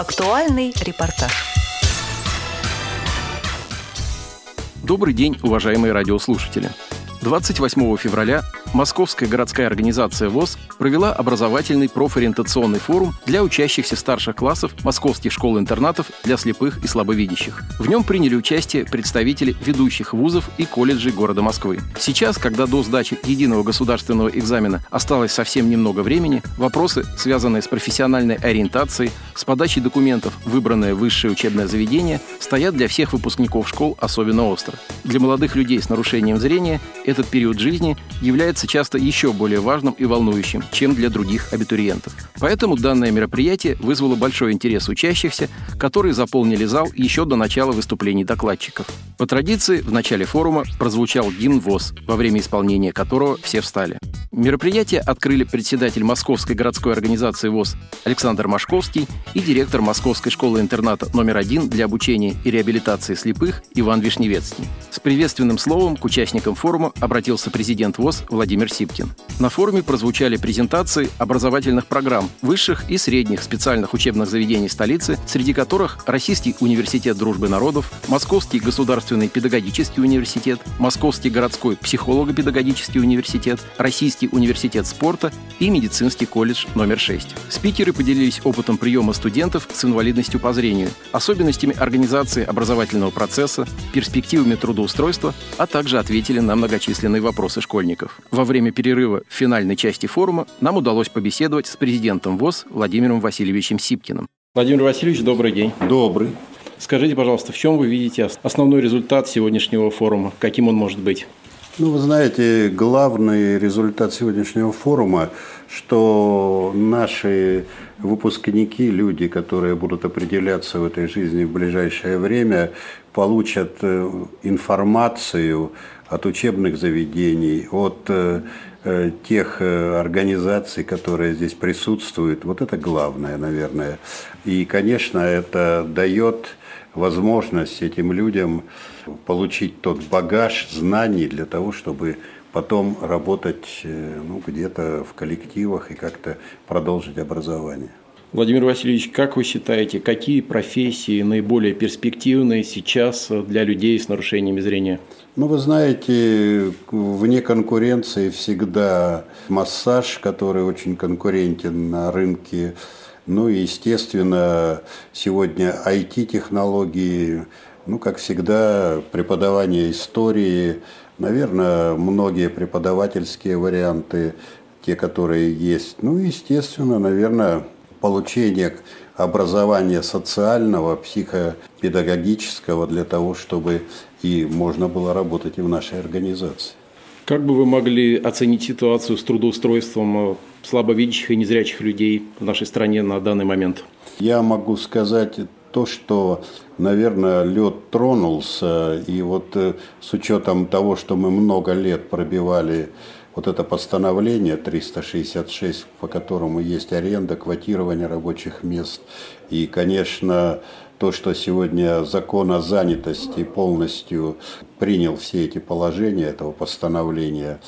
Актуальный репортаж. Добрый день, уважаемые радиослушатели. 28 февраля Московская городская организация ВОС провела образовательный профориентационный форум для учащихся старших классов московских школ-интернатов для слепых и слабовидящих. В нем приняли участие представители ведущих вузов и колледжей города Москвы. Сейчас, когда до сдачи единого государственного экзамена осталось совсем немного времени, вопросы, связанные с профессиональной ориентацией, с подачей документов в выбранное высшее учебное заведение, стоят для всех выпускников школ особенно остро. Для молодых людей с нарушением зрения этот период жизни является часто еще более важным и волнующим, чем для других абитуриентов. Поэтому данное мероприятие вызвало большой интерес учащихся, которые заполнили зал еще до начала выступлений докладчиков. По традиции, в начале форума прозвучал гимн ВОС, во время исполнения которого все встали. Мероприятие открыли председатель Московской городской организации ВОС Александр Машковский и директор Московской школы-интерната номер 1 для обучения и реабилитации слепых Иван Вишневецкий. С приветственным словом к участникам форума обратился президент ВОС Владимир Сипкин. На форуме прозвучали презентации образовательных программ высших и средних специальных учебных заведений столицы, среди которых Российский университет дружбы народов, Московский государственный педагогический университет, Московский городской психолого-педагогический университет, Российский университет спорта и медицинский колледж номер 6. Спикеры поделились опытом приема студентов с инвалидностью по зрению, особенностями организации образовательного процесса, перспективами трудоустройства, а также ответили на многочисленные вопросы школьников. Во время перерыва в финальной части форума нам удалось побеседовать с президентом ВОС Владимиром Васильевичем Сипкиным. Владимир Васильевич, добрый день. Добрый. Скажите, пожалуйста, в чем вы видите основной результат сегодняшнего форума? Каким он может быть? Вы знаете, главный результат сегодняшнего форума, что наши выпускники, люди, которые будут определяться в этой жизни в ближайшее время, получат информацию от учебных заведений, от тех организаций, которые здесь присутствуют. Вот это главное, наверное. И, конечно, это дает возможность этим людям получить тот багаж знаний для того, чтобы потом работать где-то в коллективах и как-то продолжить образование. Владимир Васильевич, как вы считаете, какие профессии наиболее перспективные сейчас для людей с нарушениями зрения? Вы знаете, вне конкуренции всегда массаж, который очень конкурентен на рынке. И, естественно, сегодня IT-технологии, как всегда, преподавание истории, наверное, многие преподавательские варианты, те, которые есть. Естественно, наверное, получение образования социального, психопедагогического для того, чтобы и можно было работать и в нашей организации. Как бы вы могли оценить ситуацию с трудоустройством слабовидящих и незрячих людей в нашей стране на данный момент? Я могу сказать то, что, наверное, лед тронулся. И с учетом того, что мы много лет пробивали это постановление 366, по которому есть аренда, квотирование рабочих мест. И, конечно, то, что сегодня закон о занятости полностью принял все эти положения этого постановления,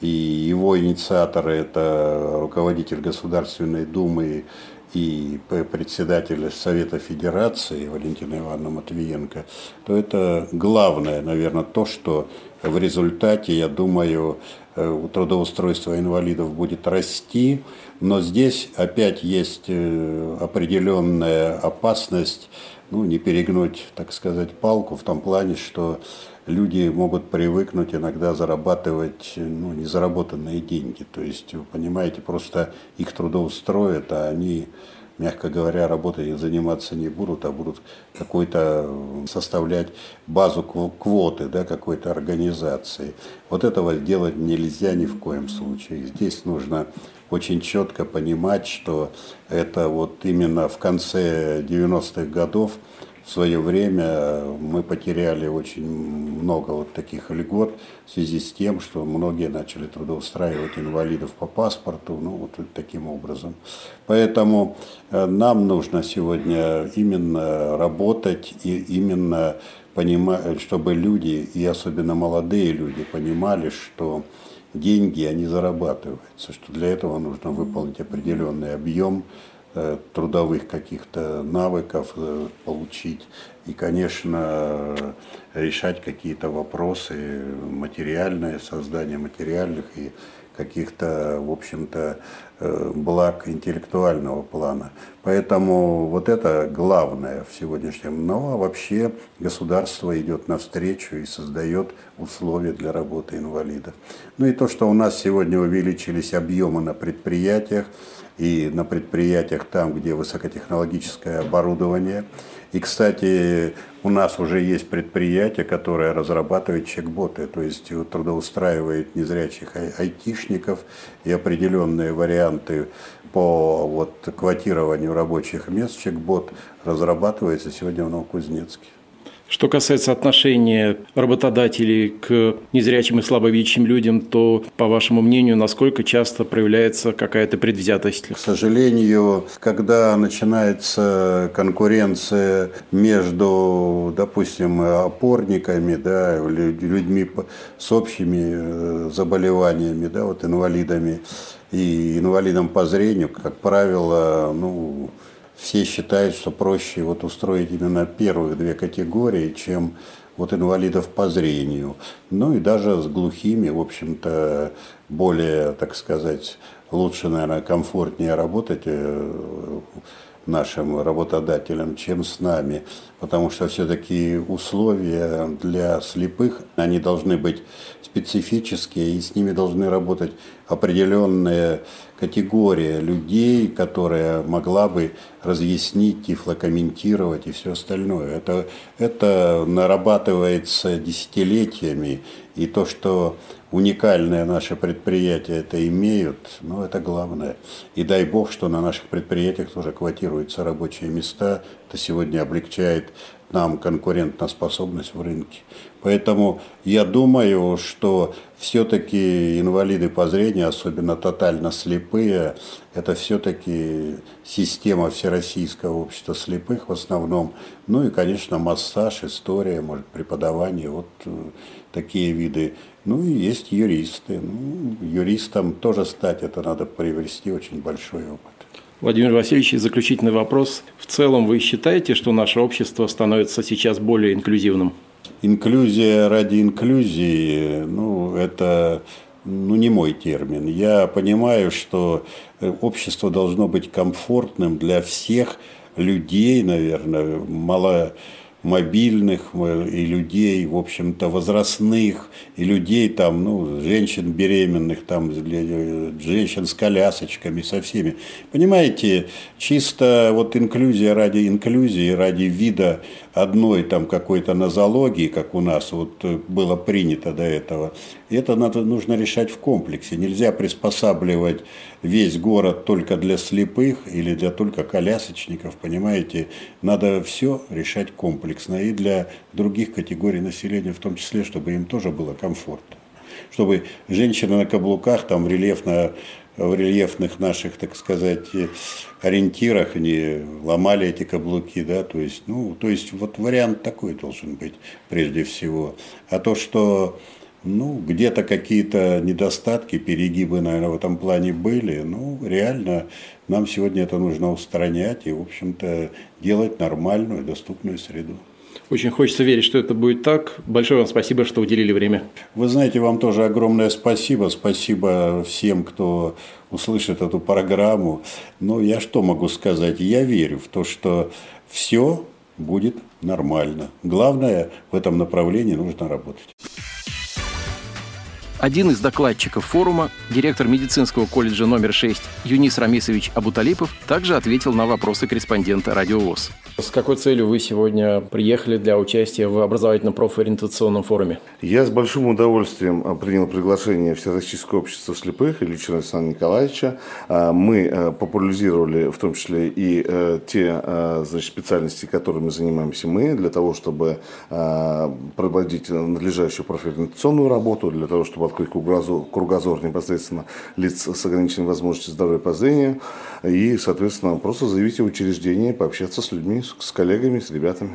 и его инициаторы – это руководитель Государственной Думы и председатель Совета Федерации Валентина Ивановна Матвиенко, то это главное, наверное, то, что в результате, я думаю, трудоустройство инвалидов будет расти, но здесь опять есть определенная опасность, не перегнуть, так сказать, палку в том плане, что люди могут привыкнуть иногда зарабатывать незаработанные деньги. То есть, вы понимаете, просто их трудоустроят, а они, мягко говоря, работой заниматься не будут, а будут какой-то составлять базу квоты какой-то организации. Этого делать нельзя ни в коем случае. Здесь нужно очень четко понимать, что это именно в конце 90-х годов в свое время мы потеряли очень много таких льгот в связи с тем, что многие начали трудоустраивать инвалидов по паспорту, таким образом. Поэтому нам нужно сегодня именно работать и именно понимать, чтобы люди, и особенно молодые люди, понимали, что деньги, они зарабатываются, что для этого нужно выполнить определенный объем трудовых каких-то навыков получить и, конечно, решать какие-то вопросы материальные, создание материальных и каких-то, в общем-то, благ интеллектуального плана. Поэтому вот это главное в сегодняшнем. Ну а вообще государство идет навстречу и создает условия для работы инвалидов. Ну и то, что у нас сегодня увеличились объемы на предприятиях, и на предприятиях там, где высокотехнологическое оборудование. И, кстати, у нас уже есть предприятие, которое разрабатывает чек-боты, то есть трудоустраивает незрячих айтишников и определенные варианты по вот квотированию рабочих мест. Чек-бот разрабатывается сегодня в Новокузнецке. Что касается отношения работодателей к незрячим и слабовидящим людям, то, по вашему мнению, насколько часто проявляется какая-то предвзятость? К сожалению, когда начинается конкуренция между, допустим, опорниками, да, людьми с общими заболеваниями, да, вот инвалидами и инвалидом по зрению, как правило, ну, все считают, что проще вот устроить именно первые две категории, чем вот инвалидов по зрению. Ну и даже с глухими, в общем-то, более, так сказать, лучше, наверное, комфортнее работать нашим работодателям, чем с нами. Потому что все-таки условия для слепых, они должны быть специфические, и с ними должны работать определенные категория людей, которая могла бы разъяснить, тифлокомментировать и все остальное. Это нарабатывается десятилетиями. И то, что уникальные наши предприятия это имеют, ну, это главное. И дай бог, что на наших предприятиях тоже квотируются рабочие места. Это сегодня облегчает нам конкурентоспособность в рынке. Поэтому я думаю, что все-таки инвалиды по зрению, особенно тотально слепые, это все-таки система Всероссийского общества слепых в основном. Ну и, конечно, массаж, история, может, преподавание, вот такие виды. Ну и есть юристы. Ну, юристом тоже стать, это надо приобрести очень большой опыт. Владимир Васильевич, заключительный вопрос. В целом вы считаете, что наше общество становится сейчас более инклюзивным? Инклюзия ради инклюзии, ну, это не мой термин. Я понимаю, что общество должно быть комфортным для всех людей, наверное, маломобильных и людей, в общем-то, возрастных, и людей, там, ну, женщин беременных, там, женщин с колясочками, со всеми. Понимаете, чисто вот инклюзия, ради вида одной там какой-то нозологии, как у нас вот было принято до этого, это нужно решать в комплексе. Нельзя приспосабливать весь город только для слепых или для только колясочников, понимаете. Надо все решать комплексно и для других категорий населения в том числе, чтобы им тоже было комфортно. Чтобы женщина на каблуках там в рельефных наших, так сказать, ориентирах не ломали эти каблуки, да, то есть, ну, то есть вот вариант такой должен быть прежде всего. А то, что, ну, где-то какие-то недостатки, перегибы, наверное, в этом плане были, ну, реально нам сегодня это нужно устранять и, в общем-то, делать нормальную, доступную среду. Очень хочется верить, что это будет так. Большое вам спасибо, что уделили время. Вы знаете, вам тоже огромное спасибо. Спасибо всем, кто услышит эту программу. Но я что могу сказать? Я верю в то, что все будет нормально. Главное, в этом направлении нужно работать. Один из докладчиков форума, директор медицинского колледжа номер 6 Юнис Рамисович Абуталипов, также ответил на вопросы корреспондента «Радио ВОС». С какой целью вы сегодня приехали для участия в образовательном профориентационном форуме? Я с большим удовольствием принял приглашение Всероссийского общества слепых и лично Александра Николаевича. Мы популяризировали в том числе и те, значит, специальности, которыми занимаемся мы, для того, чтобы проводить надлежащую профориентационную работу, для того, чтобы открыть кругозор непосредственно лиц с ограниченной возможностью здоровья по зрению и, соответственно, просто заявить о учреждении, пообщаться с людьми, с коллегами, с ребятами.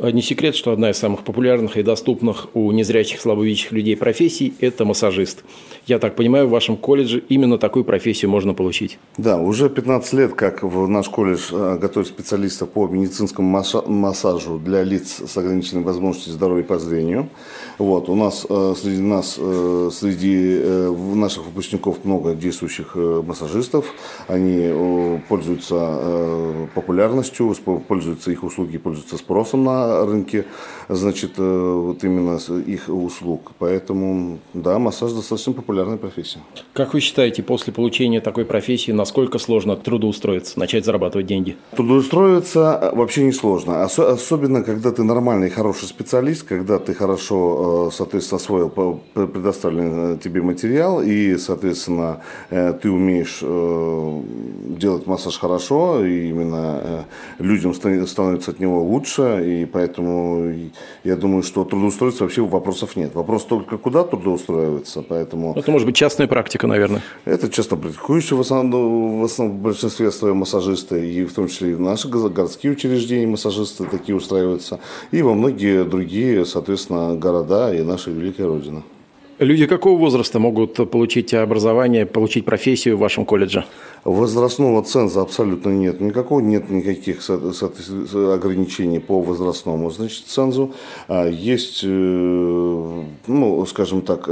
Не секрет, что одна из самых популярных и доступных у незрячих, слабовидящих людей профессий – это массажист. Я так понимаю, в вашем колледже именно такую профессию можно получить? Да, уже 15 лет, как в наш колледж готовит специалистов по медицинскому массажу для лиц с ограниченной возможностью здоровья по зрению. Вот. У нас среди наших выпускников много действующих массажистов. Они пользуются популярностью, пользуются их услуги, пользуются спросом на рынке, значит, вот именно их услуг. Поэтому, да, массаж достаточно популярная профессия. Как вы считаете, после получения такой профессии, насколько сложно трудоустроиться, начать зарабатывать деньги? Трудоустроиться вообще не сложно. Особенно, когда ты нормальный и хороший специалист, когда ты хорошо, соответственно, освоил предоставленный тебе материал и, соответственно, ты умеешь делать массаж хорошо, и именно людям становится от него лучше, и поэтому я думаю, что трудоустроиться вообще вопросов нет. Вопрос только, куда трудоустраиваться. Поэтому... Это может быть частная практика, наверное. Это часто практикующие в большинстве своем массажисты, и в том числе и наши городские учреждения массажисты такие устраиваются, и во многие другие, соответственно, города и наша великая Родина. Люди какого возраста могут получить образование, получить профессию в вашем колледже? Возрастного ценза абсолютно нет никакого, нет никаких ограничений по возрастному, значит, цензу. Есть, ну, скажем так,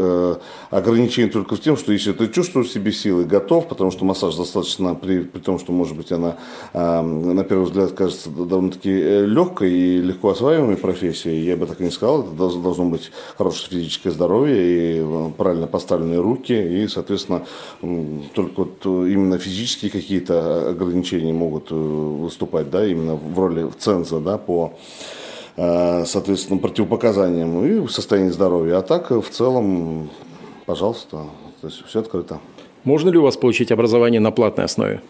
ограничения только в том, что если ты чувствуешь в себе силы, готов, потому что массаж достаточно, при том, что, может быть, она, на первый взгляд, кажется довольно-таки легкой и легко осваиваемой профессией, я бы так и не сказал, это должно быть хорошее физическое здоровье и правильно поставленные руки, и, соответственно, только вот именно физические какие-то ограничения могут выступать, да, именно в роли ценза, да, по, соответственно, противопоказаниям и состоянию здоровья. А так, в целом, пожалуйста, то есть все открыто. Можно ли у вас получить образование на платной основе?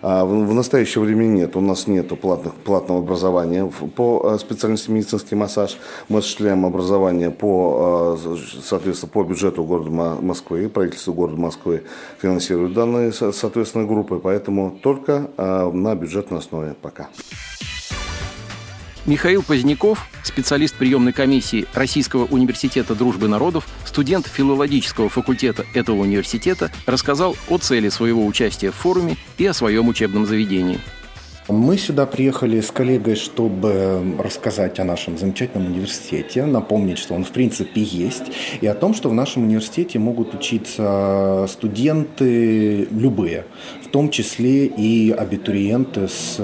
В настоящее время нет. У нас нет платного образования по специальности медицинский массаж. Мы осуществляем образование по, соответственно, по бюджету города Москвы. Правительство города Москвы финансирует данные, соответственно, группы. Поэтому только на бюджетной основе пока. Михаил Поздняков, специалист приемной комиссии Российского университета дружбы народов, студент филологического факультета этого университета, рассказал о цели своего участия в форуме и о своем учебном заведении. Мы сюда приехали с коллегой, чтобы рассказать о нашем замечательном университете, напомнить, что он в принципе есть, и о том, что в нашем университете могут учиться студенты любые, в том числе и абитуриенты с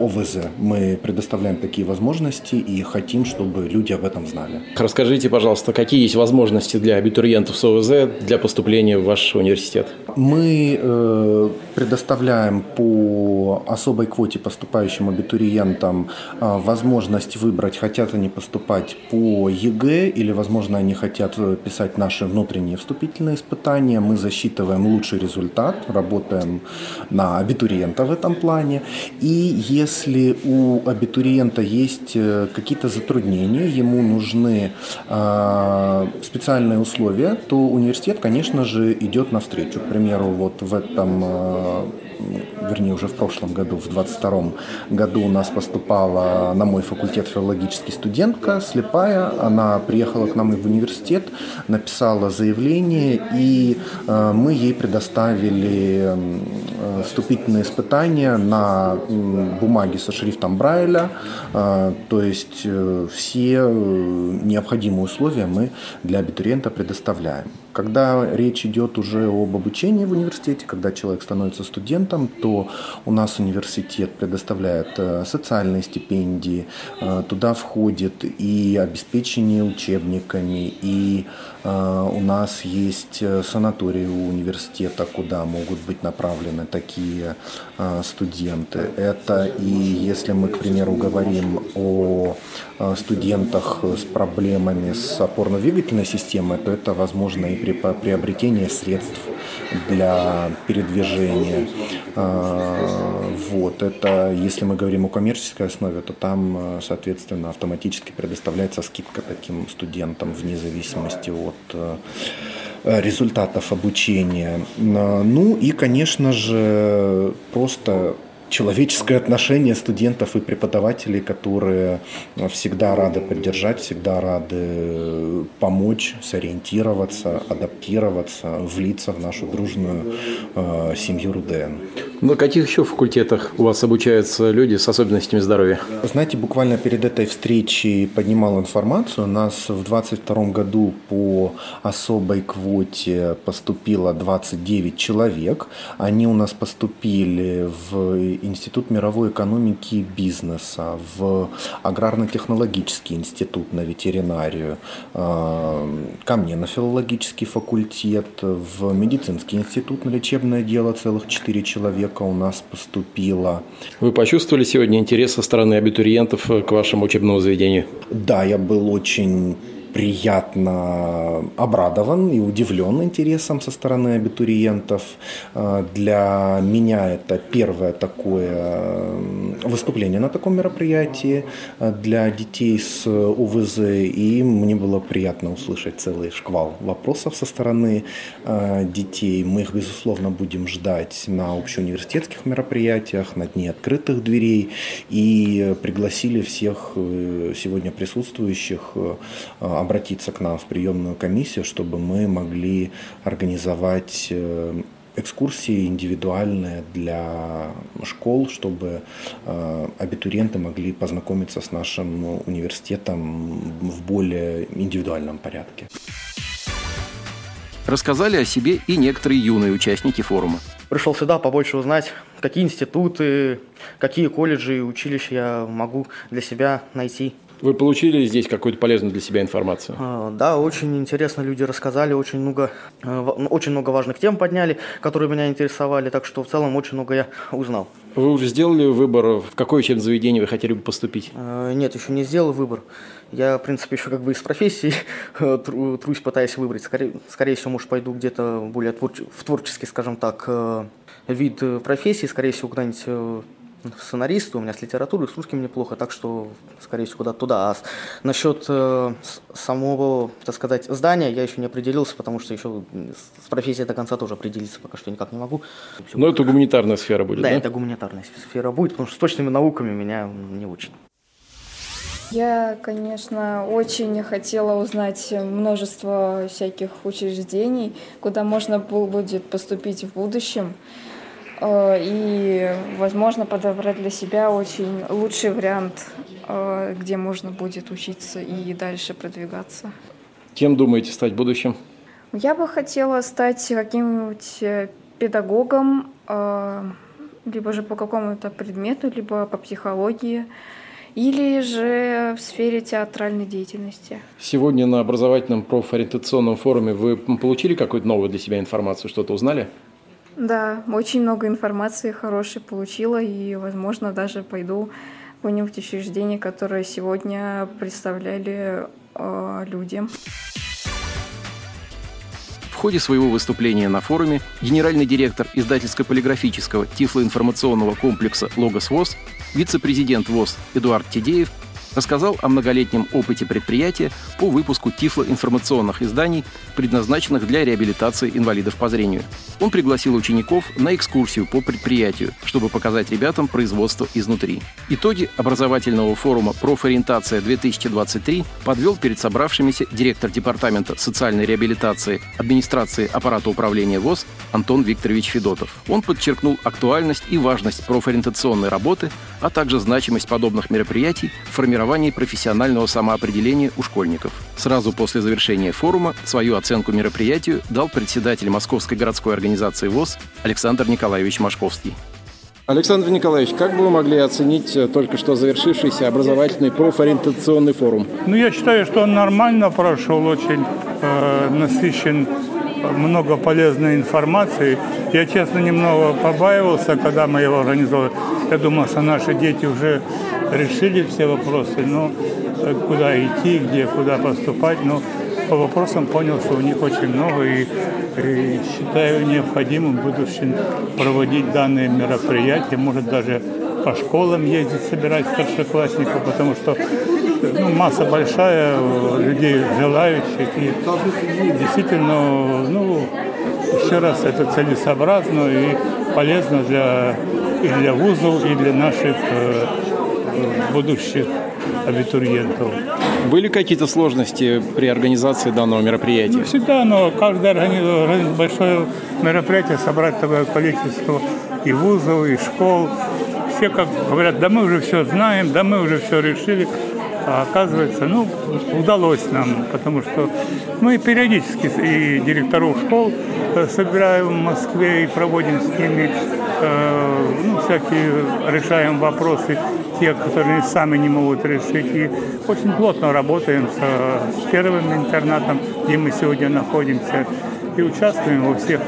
ОВЗ. Мы предоставляем такие возможности и хотим, чтобы люди об этом знали. Расскажите, пожалуйста, какие есть возможности для абитуриентов с ОВЗ для поступления в ваш университет? Мы предоставляем по особой квоте поступающим абитуриентам возможность выбрать, хотят они поступать по ЕГЭ или, возможно, они хотят писать наши внутренние вступительные испытания. Мы засчитываем лучший результат, работаем на абитуриента в этом плане. И если у абитуриента есть какие-то затруднения, ему нужны специальные условия, то университет, конечно же, идет навстречу. К примеру, вот в этом, вернее, уже в прошлом году, в 2022 году у нас поступала на мой факультет филологический студентка, слепая. Она приехала к нам в университет, написала заявление, и мы ей предоставили вступительные испытания на бумаге со шрифтом Брайля. То есть все необходимые условия мы для абитуриента предоставляем. Когда речь идет уже об обучении в университете, когда человек становится студентом, то у нас университет предоставляет социальные стипендии, туда входит и обеспечение учебниками, и у нас есть санатории у университета, куда могут быть направлены такие студенты. Это и если мы, к примеру, говорим о студентах с проблемами с опорно-двигательной системой, то это возможно и при приобретении средств для передвижения. Вот. Это если мы говорим о коммерческой основе, то там, соответственно, автоматически предоставляется скидка таким студентам вне зависимости от результатов обучения. Ну и, конечно же, просто человеческое отношение студентов и преподавателей, которые всегда рады поддержать, всегда рады помочь, сориентироваться, адаптироваться, влиться в нашу дружную семью РУДН. На каких еще факультетах у вас обучаются люди с особенностями здоровья? Знаете, буквально перед этой встречей поднимал информацию. У нас в 2022 году по особой квоте поступило 29 человек. Они у нас поступили в Институт мировой экономики и бизнеса, в аграрно-технологический институт на ветеринарию, ко мне на филологический факультет, в медицинский институт на лечебное дело целых 4 человека у нас поступило. Вы почувствовали сегодня интерес со стороны абитуриентов к вашему учебному заведению? Да, я был очень приятно обрадован и удивлен интересом со стороны абитуриентов. Для меня это первое такое выступление на таком мероприятии для детей с ОВЗ, и мне было приятно услышать целый шквал вопросов со стороны детей. Мы их, безусловно, будем ждать на общеуниверситетских мероприятиях, на дне открытых дверей, и пригласили всех сегодня присутствующих обратиться к нам в приемную комиссию, чтобы мы могли организовать экскурсии индивидуальные для школ, чтобы абитуриенты могли познакомиться с нашим университетом в более индивидуальном порядке. Рассказали о себе и некоторые юные участники форума. Пришел сюда побольше узнать, какие институты, какие колледжи и училища я могу для себя найти. Вы получили здесь какую-то полезную для себя информацию? Да, очень интересно люди рассказали, очень много важных тем подняли, которые меня интересовали, так что в целом очень много я узнал. Вы уже сделали выбор, в какое учебное заведение вы хотели бы поступить? Нет, еще не сделал выбор. Я, в принципе, еще как бы из профессии трусь, пытаюсь выбрать. Скорее всего, может, пойду где-то более в творческий, скажем так, вид профессии, скорее всего, куда-нибудь... сценаристы, у меня с литературой, с русским неплохо, так что, скорее всего, куда-то туда. А насчет самого, так сказать, здания я еще не определился, потому что еще с профессией до конца тоже определиться пока что никак не могу. Но это гуманитарная сфера будет, да? Да, это гуманитарная сфера будет, потому что с точными науками меня не очень. Я, конечно, очень хотела узнать множество всяких учреждений, куда можно будет поступить в будущем. И, возможно, подобрать для себя очень лучший вариант, где можно будет учиться и дальше продвигаться. Кем думаете стать в будущем? Я бы хотела стать каким-нибудь педагогом, либо же по какому-то предмету, либо по психологии, или же в сфере театральной деятельности. Сегодня на образовательном профориентационном форуме вы получили какую-то новую для себя информацию, что-то узнали? Да, очень много информации хорошей получила, и, возможно, даже пойду в какое-нибудь учреждение, которое сегодня представляли люди. В ходе своего выступления на форуме генеральный директор издательско-полиграфического тифлоинформационного комплекса «Логос-ВОС», вице-президент ВОС Эдуард Тедеев рассказал о многолетнем опыте предприятия по выпуску тифлоинформационных изданий, предназначенных для реабилитации инвалидов по зрению. Он пригласил учеников на экскурсию по предприятию, чтобы показать ребятам производство изнутри. Итоги образовательного форума «Профориентация 2023» подвел перед собравшимися директор департамента социальной реабилитации администрации аппарата управления ВОС Антон Викторович Федотов. Он подчеркнул актуальность и важность профориентационной работы, а также значимость подобных мероприятий в формировании профессионального самоопределения у школьников. Сразу после завершения форума свою оценку мероприятию дал председатель Московской городской организации ВОС Александр Николаевич Машковский. Александр Николаевич, как бы вы могли оценить только что завершившийся образовательный профориентационный форум? Я считаю, что он нормально прошел, очень насыщен, много полезной информации. Я, честно, немного побаивался, когда мы его организовали. Я думал, что наши дети уже решили все вопросы, куда идти, куда поступать. Но по вопросам понял, что у них очень много, и считаю необходимым в будущем проводить данные мероприятия, может даже по школам ездить, собирать старшеклассников, потому что масса большая людей желающих, и действительно, еще раз, это целесообразно и полезно для и для вузов, и для наших будущих абитуриентов. Были какие-то сложности при организации данного мероприятия? Не всегда, но каждое большое мероприятие, собрать такое количество и вузов, и школ. Все как говорят, да мы уже все знаем, да мы уже все решили. А оказывается, удалось нам, потому что мы периодически и директоров школ собираем в Москве и проводим с ними, всякие решаем вопросы, те, которые сами не могут решить. И очень плотно работаем с первым интернатом, где мы сегодня находимся, и участвуем во всех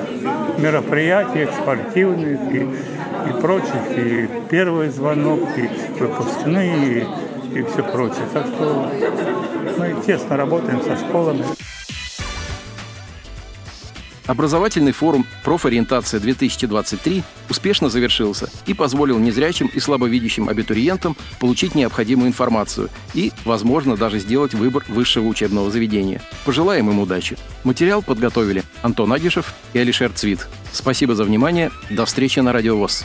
мероприятиях спортивных и прочих, и первый звонок, и выпускные, и все прочее. Так что мы тесно работаем со школами. Образовательный форум «Профориентация 2023» успешно завершился и позволил незрячим и слабовидящим абитуриентам получить необходимую информацию и, возможно, даже сделать выбор высшего учебного заведения. Пожелаем им удачи. Материал подготовили Антон Агишев и Алишер Цвит. Спасибо за внимание. До встречи на Радио ВОС.